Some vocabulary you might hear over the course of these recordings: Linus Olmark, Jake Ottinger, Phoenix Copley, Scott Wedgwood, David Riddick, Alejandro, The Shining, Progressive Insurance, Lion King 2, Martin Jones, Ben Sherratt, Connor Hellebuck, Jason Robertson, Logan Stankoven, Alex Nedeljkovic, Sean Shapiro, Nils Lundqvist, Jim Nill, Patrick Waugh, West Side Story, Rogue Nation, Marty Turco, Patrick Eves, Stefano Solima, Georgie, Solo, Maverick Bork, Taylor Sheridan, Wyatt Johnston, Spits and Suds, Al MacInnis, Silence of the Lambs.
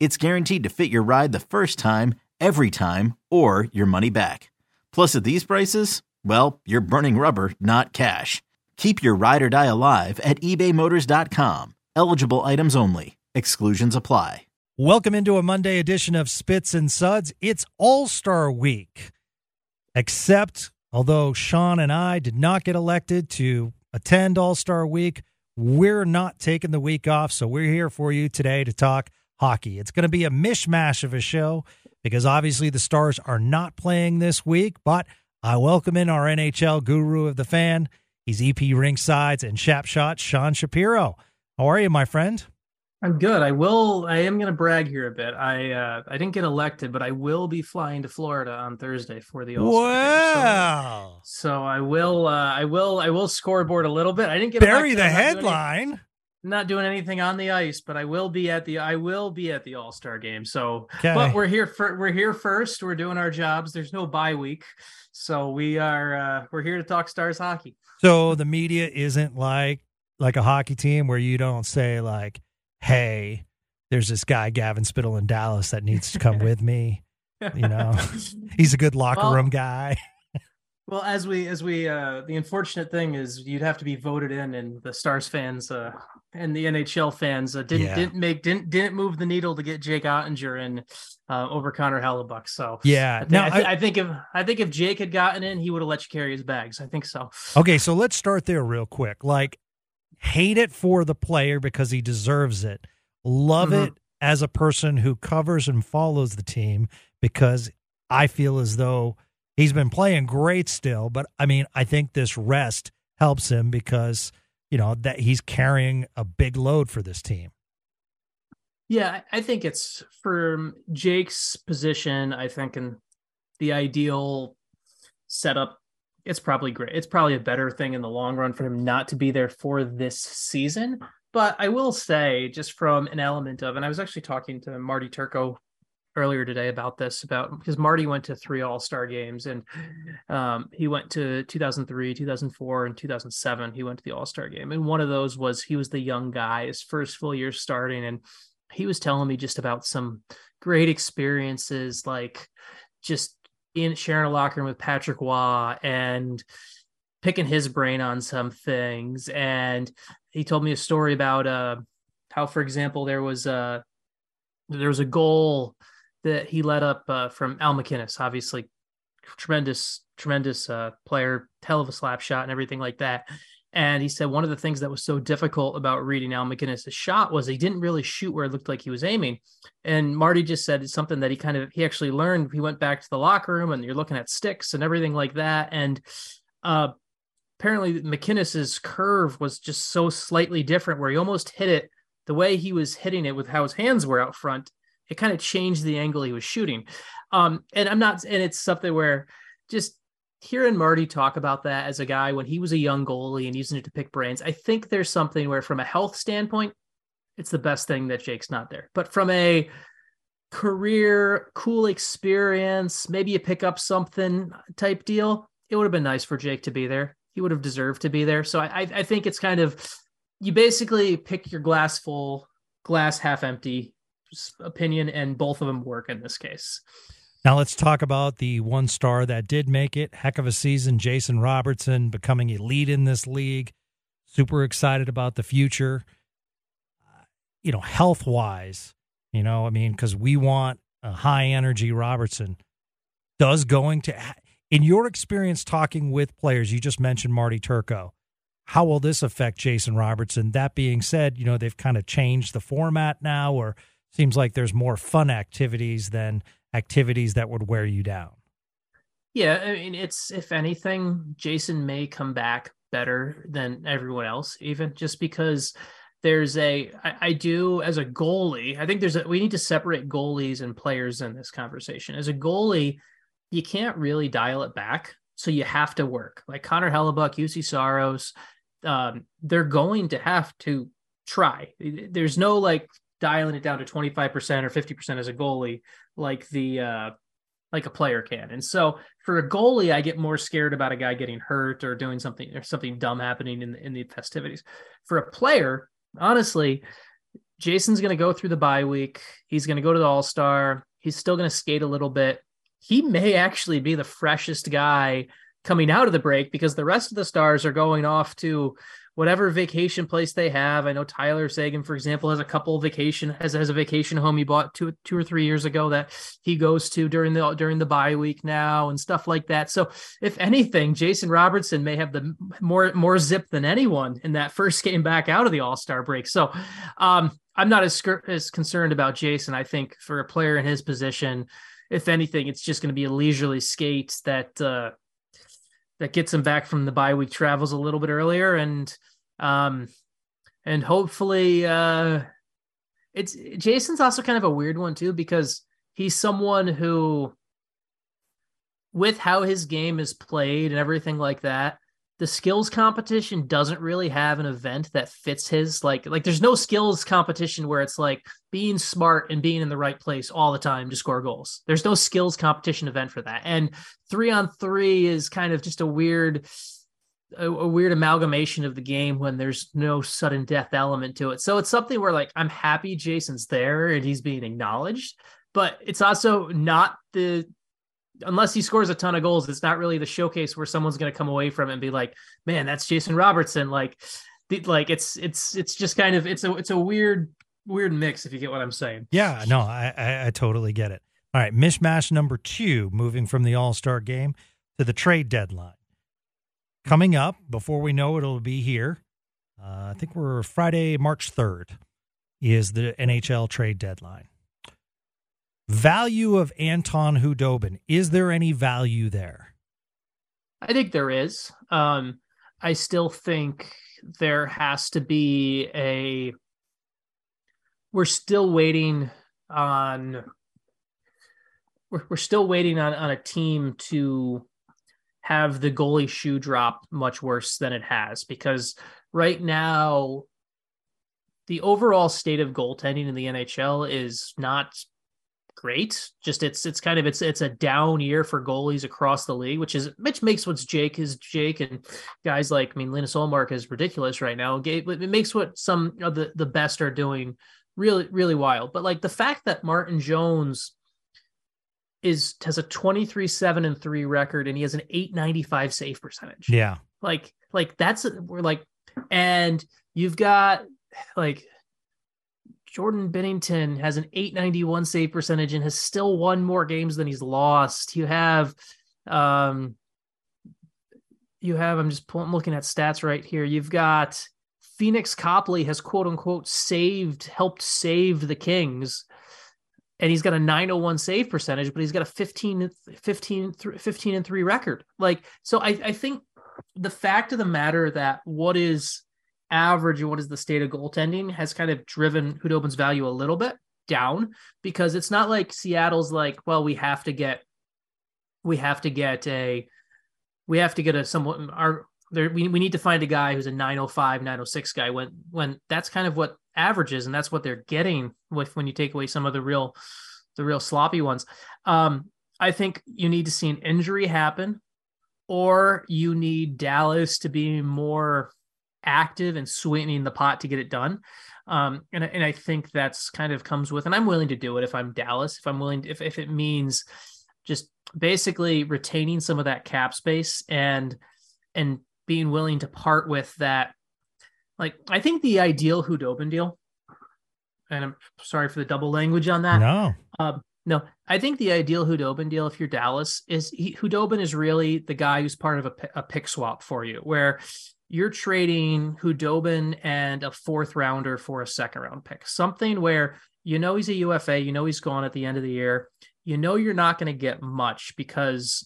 it's guaranteed to fit your ride the first time, every time, or your money back. Plus, at these prices, well, you're burning rubber, not cash. Keep your ride or die alive at ebaymotors.com. Eligible items only. Exclusions apply. Welcome into a Monday edition of Spits and Suds. It's All-Star Week. Except, although Sean and I did not get elected to attend All-Star Week, we're not taking the week off, so we're here for you today to talk hockey. It's going to be a mishmash of a show because obviously the Stars are not playing this week, but I welcome in our NHL guru of the fan. He's EP Ringsides and Shap Shot, Sean Shapiro. How are you, my friend? I'm good. I am going to brag here a bit. I didn't get elected, but I will be flying to Florida on Thursday for the All-Star. Wow. So I will scoreboard a little bit. I didn't get bury elected. The headline. Not doing anything on the ice, but I will be at the All-Star game. So, okay. But we're here first. We're doing our jobs. There's no bye week, so we're here to talk Stars hockey. So the media isn't like a hockey team where you don't say like, "Hey, there's this guy Gavin Spittle in Dallas that needs to come with me." You know, he's a good locker room guy. Well, as we the unfortunate thing is you'd have to be voted in, and the Stars fans and the NHL fans didn't move the needle to get Jake Ottinger in over Connor Hellebuck. So yeah, I think if Jake had gotten in, he would have let you carry his bags. I think so. Okay, so let's start there real quick. Like, hate it for the player because he deserves it. Love it as a person who covers and follows the team because I feel as though he's been playing great still, but I mean, I think this rest helps him because, you know, that he's carrying a big load for this team. Yeah, I think it's for Jake's position, I think in the ideal setup, it's probably great. It's probably a better thing in the long run for him not to be there for this season. But I will say, just from an element of, and I was actually talking to Marty Turco earlier today about this, because Marty went to 3 All-Star games, and he went to 2003, 2004, and 2007. He went to the All-Star game, and one of those was he was the young guy, his first full year starting, and he was telling me just about some great experiences, like just sharing a locker room with Patrick Waugh and picking his brain on some things. And he told me a story about how, for example, there was a goal that he let up from Al MacInnis, obviously tremendous player, hell of a slap shot and everything like that. And he said one of the things that was so difficult about reading Al MacInnis' shot was he didn't really shoot where it looked like he was aiming. And Marty just said it's something that he actually learned. He went back to the locker room and you're looking at sticks and everything like that. And apparently MacInnis's curve was just so slightly different where he almost hit it the way he was hitting it with how his hands were out front. It kind of changed the angle he was shooting. And it's something where just hearing Marty talk about that as a guy when he was a young goalie and using it to pick brains, I think there's something where from a health standpoint, it's the best thing that Jake's not there. But from a career, cool experience, maybe you pick up something type deal, it would have been nice for Jake to be there. He would have deserved to be there. So I think it's kind of, you basically pick your glass full, glass half empty opinion, and both of them work in this case. Now let's talk about the one star that did make it. Heck of a season, Jason Robertson becoming elite in this league. Super excited about the future. Health-wise, I mean, because we want high-energy Robertson, does going to, in your experience talking with players, you just mentioned Marty Turco, how will this affect Jason Robertson? That being said, you know, they've kind of changed the format now, or seems like there's more fun activities than activities that would wear you down. Yeah, I mean, it's, if anything, Jason may come back better than everyone else, even just because there's we need to separate goalies and players in this conversation. As a goalie, you can't really dial it back. So you have to work. Like Connor Hellebuck, UC Saros, they're going to have to try. There's no like dialing it down to 25% or 50% as a goalie, like the, like a player can. And so for a goalie, I get more scared about a guy getting hurt or doing something or something dumb happening in the festivities. For a player, honestly, Jason's going to go through the bye week. He's going to go to the All-Star. He's still going to skate a little bit. He may actually be the freshest guy coming out of the break because the rest of the stars are going off to whatever vacation place they have. I know Tyler Seguin, for example, has a couple of has a vacation home he bought two or three years ago that he goes to during the bye week now and stuff like that. So if anything, Jason Robertson may have the more zip than anyone in that first game back out of the All-Star break. So I'm not as concerned about Jason. I think for a player in his position, if anything, it's just going to be a leisurely skate that gets him back from the bye week travels a little bit earlier. And hopefully Jason's also kind of a weird one too, because he's someone who, with how his game is played and everything like that, the skills competition doesn't really have an event that fits his, like there's no skills competition where it's like being smart and being in the right place all the time to score goals. There's no skills competition event for that. And 3-on-3 is kind of just a weird amalgamation of the game when there's no sudden death element to it. So it's something where like, I'm happy Jason's there and he's being acknowledged, but it's also not the, unless he scores a ton of goals, it's not really the showcase where someone's going to come away from it and be like, man, that's Jason Robertson. Like it's just kind of, it's a weird mix, if you get what I'm saying. Yeah, no, I totally get it. All right. Mishmash number 2, moving from the All-Star game to the trade deadline coming up. Before we know it, it'll be here. I think we're Friday, March 3rd is the NHL trade deadline. Value of Anton Hudobin. Is there any value there? I think there is. I still think there has to be we're still waiting on, on a team to have the goalie shoe drop much worse than it has, because right now the overall state of goaltending in the NHL is not great. Just it's a down year for goalies across the league, which makes Jake and guys like, I mean, Linus Olmark is ridiculous right now. It makes what some of the best are doing really, really wild. But like the fact that Martin Jones has a 23-7-3 record and he has an .895 save percentage. Yeah. Like that's, we're like, and you've got like, Jordan Bennington has an .891 save percentage and has still won more games than he's lost. You have, I'm looking at stats right here. You've got Phoenix Copley has quote unquote helped save the Kings. And he's got a .901 save percentage, but he's got a 15-3 record. Like, so I think the fact of the matter that what is average and what is the state of goaltending has kind of driven Hudobin's value a little bit down, because it's not like Seattle's like, well, we have to get a someone, we need to find a guy who's a 905, 906 guy when that's kind of what average is. And that's what they're getting with, when you take away some of the real sloppy ones. I think you need to see an injury happen, or you need Dallas to be more active and sweetening the pot to get it done. And I think that's kind of comes with, and I'm willing to do it if I'm Dallas, if I'm willing, if it means just basically retaining some of that cap space and being willing to part with that. Like, I think the ideal Hudobin deal, and I'm sorry for the double language on that. No, No, I think the ideal Hudobin deal, if you're Dallas, is Hudobin is really the guy who's part of a pick swap for you, where you're trading Hudobin and a fourth rounder for a second round pick, something where, you know, he's a UFA, you know, he's gone at the end of the year, you know, you're not going to get much because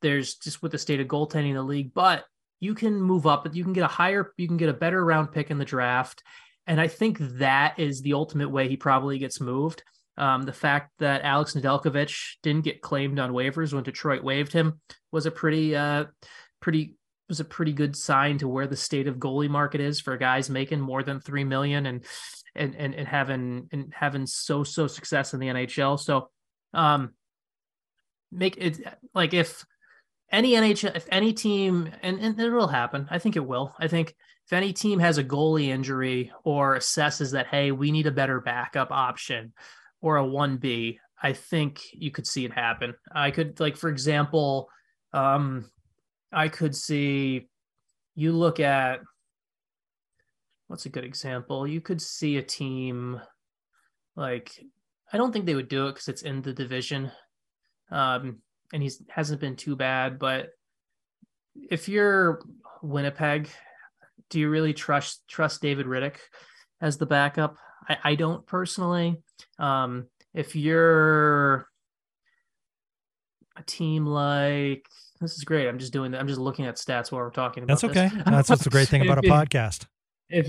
there's just with the state of goaltending in the league, but you can move up, you can get a higher, you can get a better round pick in the draft. And I think that is the ultimate way he probably gets moved. The fact that Alex Nedeljkovic didn't get claimed on waivers when Detroit waived him was a pretty good sign to where the state of goalie market is for guys making more than $3 million and having so success in the NHL. So make it like if any team, and it will happen. I think it will. I think if any team has a goalie injury or assesses that, hey, we need a better backup option or a 1B, I think you could see it happen. I could, like, for example, I could see you look at, what's a good example? You could see a team like, I don't think they would do it because it's in the division. And he hasn't been too bad, but if you're Winnipeg, do you really trust David Riddick as the backup? I don't personally. If you're a team like, this is great. I'm just looking at stats while we're talking about this. That's okay. That's what's the great thing about a podcast. If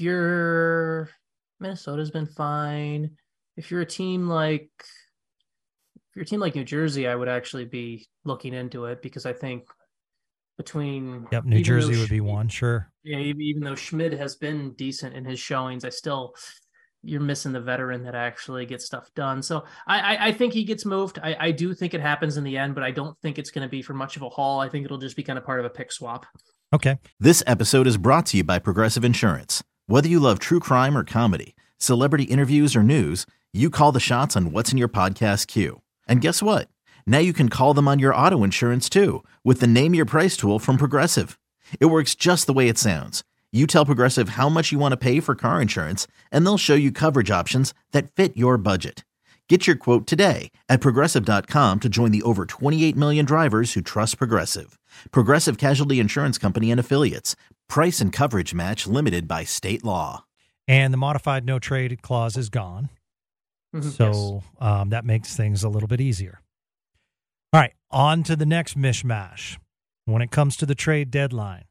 you're Minnesota's been fine. If you're a team like New Jersey, I would actually be looking into it because I think between New Jersey would be one, sure. Yeah, even though Schmid has been decent in his showings, you're missing the veteran that actually gets stuff done. So I think he gets moved. I do think it happens in the end, but I don't think it's going to be for much of a haul. I think it'll just be kind of part of a pick swap. Okay. This episode is brought to you by Progressive Insurance. Whether you love true crime or comedy, celebrity interviews or news, you call the shots on what's in your podcast queue. And guess what? Now you can call them on your auto insurance too with the Name Your Price tool from Progressive. It works just the way it sounds. You tell Progressive how much you want to pay for car insurance, and they'll show you coverage options that fit your budget. Get your quote today at Progressive.com to join the over 28 million drivers who trust Progressive. Progressive Casualty Insurance Company and Affiliates. Price and coverage match limited by state law. And the modified no-trade clause is gone. Mm-hmm. So yes. That makes things a little bit easier. All right, on to the next mishmash. When it comes to the trade deadline,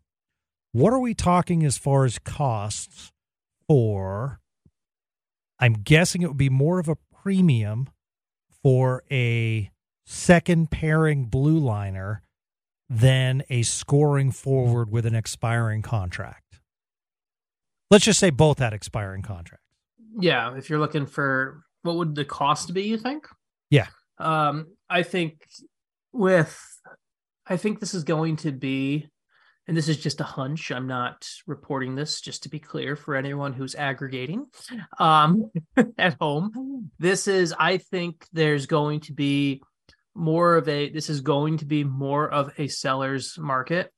what are we talking as far as costs for? I'm guessing it would be more of a premium for a second-pairing blue liner than a scoring forward with an expiring contract. Let's just say both had expiring contracts. Yeah, if you're looking for... What would the cost be, you think? Yeah. I think this is going to be, and this is just a hunch, I'm not reporting this, just to be clear for anyone who's aggregating at home. This is going to be more of a seller's market.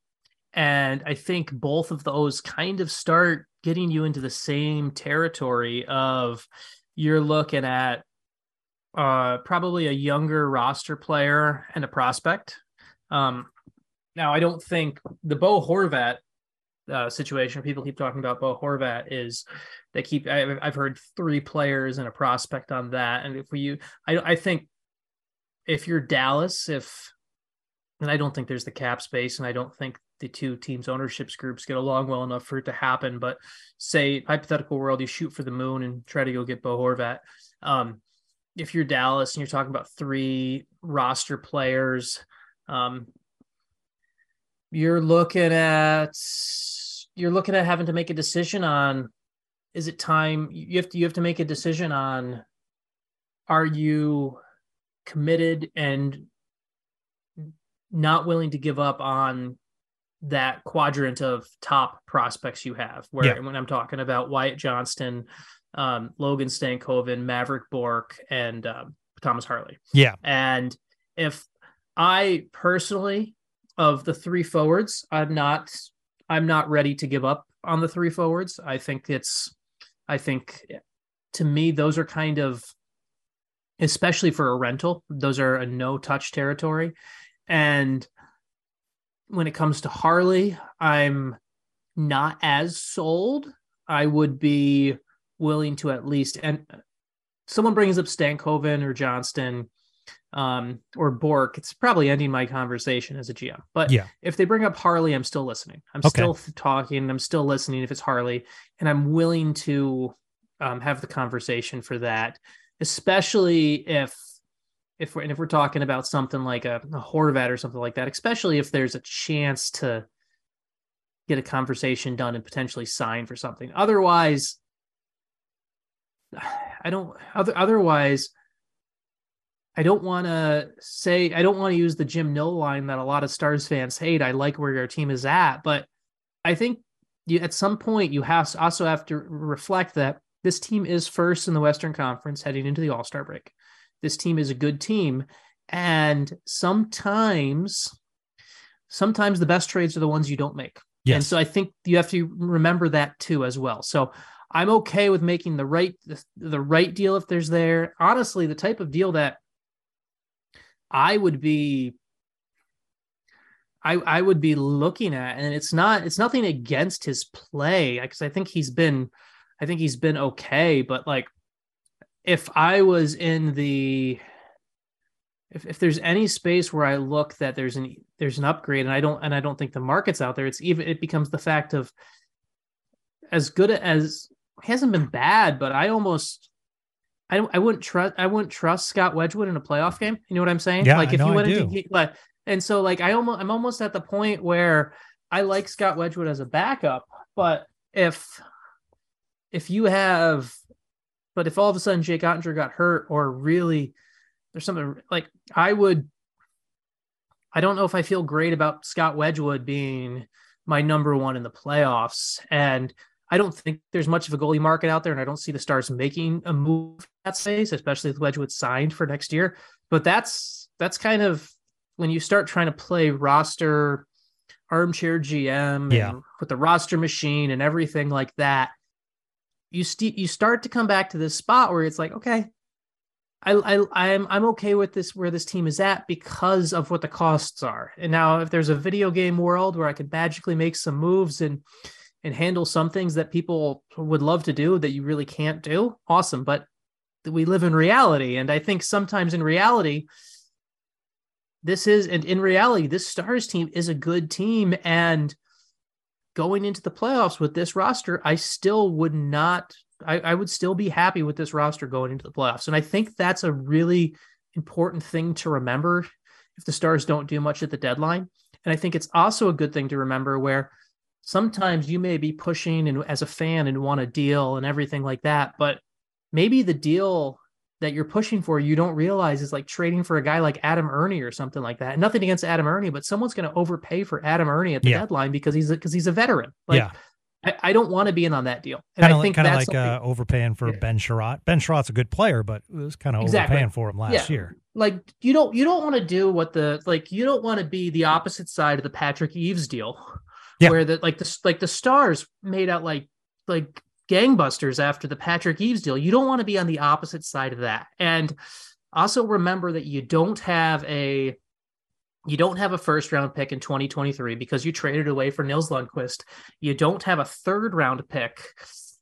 And I think both of those kind of start getting you into the same territory of you're looking at probably a younger roster player and a prospect. Now, I don't think the Bo Horvat situation, people keep talking about Bo Horvat, I've heard three players and a prospect on that. And I think if you're Dallas, and I don't think there's the cap space, and I don't think the two teams' ownership groups get along well enough for it to happen. But say, hypothetical world, you shoot for the moon and try to go get Bo Horvat. If you're Dallas and you're talking about three roster players, you're looking at having to make a decision on, is it time? You have to make a decision on, are you committed and not willing to give up on that quadrant of top prospects you have, where when I'm talking about Wyatt Johnston, Logan Stankoven, Maverick Bork, and Thomas Harley. Yeah. And if I personally, of the three forwards, I'm not ready to give up on the three forwards. I think to me, those are kind of, especially for a rental, those are a no-touch territory. And when it comes to Harley, I'm not as sold. I would be willing to at least, and someone brings up Stankoven or Johnston or Bork, it's probably ending my conversation as a GM. But yeah, if they bring up Harley, I'm still listening. I'm still talking. I'm still listening if it's Harley, and I'm willing to have the conversation for that, especially if we're talking about something like a Horvat or something like that, especially if there's a chance to get a conversation done and potentially sign for something. Otherwise, I don't want to use the Jim Nill line that a lot of Stars fans hate. I like where your team is at, but I think at some point you also have to reflect that this team is first in the Western Conference heading into the All-Star break. This team is a good team. And sometimes the best trades are the ones you don't make. Yes. And so I think you have to remember that too, as well. So I'm okay with making the right deal if there's there. Honestly, the type of deal that I would be looking at, and it's nothing against his play, because I think he's been okay. But like, if I was in if there's any space where I look that there's an upgrade, and I don't think the market's out there, it becomes the fact of, as good as hasn't been bad, but I wouldn't trust Scott Wedgwood in a playoff game. You know what I'm saying? Yeah, like if you went into, like, and so like I'm almost at the point where I like Scott Wedgwood as a backup, but if all of a sudden Jake Ottinger got hurt, or really there's something like I don't know if I feel great about Scott Wedgwood being my number one in the playoffs. And I don't think there's much of a goalie market out there, and I don't see the Stars making a move in that space, especially if Wedgwood signed for next year. But that's kind of when you start trying to play roster armchair GM and with the roster machine and everything like that, you start to come back to this spot where it's like, okay, I'm okay with this, where this team is at, because of what the costs are. And now if there's a video game world where I could magically make some moves and handle some things that people would love to do that you really can't do, awesome. But we live in reality. And I think sometimes in reality, this Stars team is a good team. And going into the playoffs with this roster, I would still be happy with this roster going into the playoffs. And I think that's a really important thing to remember if the Stars don't do much at the deadline. And I think it's also a good thing to remember where sometimes you may be pushing and as a fan and want a deal and everything like that, but maybe the deal that you're pushing for, you don't realize is like trading for a guy like Adam Ernie or something like that. And nothing against Adam Ernie, but someone's going to overpay for Adam Ernie at the deadline because he's a veteran. Like, yeah. I don't want to be in on that deal. And I think that's like overpaying for Ben Sherratt. Ben Sherratt's a good player, but it was kind of overpaying for him last year. Like you don't want to do you don't want to be the opposite side of the Patrick Eves deal, where the Stars made out like gangbusters after the Patrick Eves deal. You don't want to be on the opposite side of that. And also remember that you don't have a first round pick in 2023 because you traded away for Nils Lundqvist. You don't have a third round pick,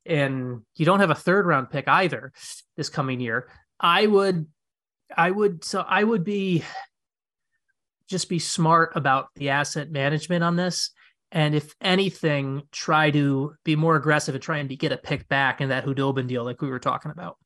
and you don't have a third round pick either this coming year. I would be smart about the asset management on this. And if anything, try to be more aggressive and try and get a pick back in that Hudobin deal, like we were talking about.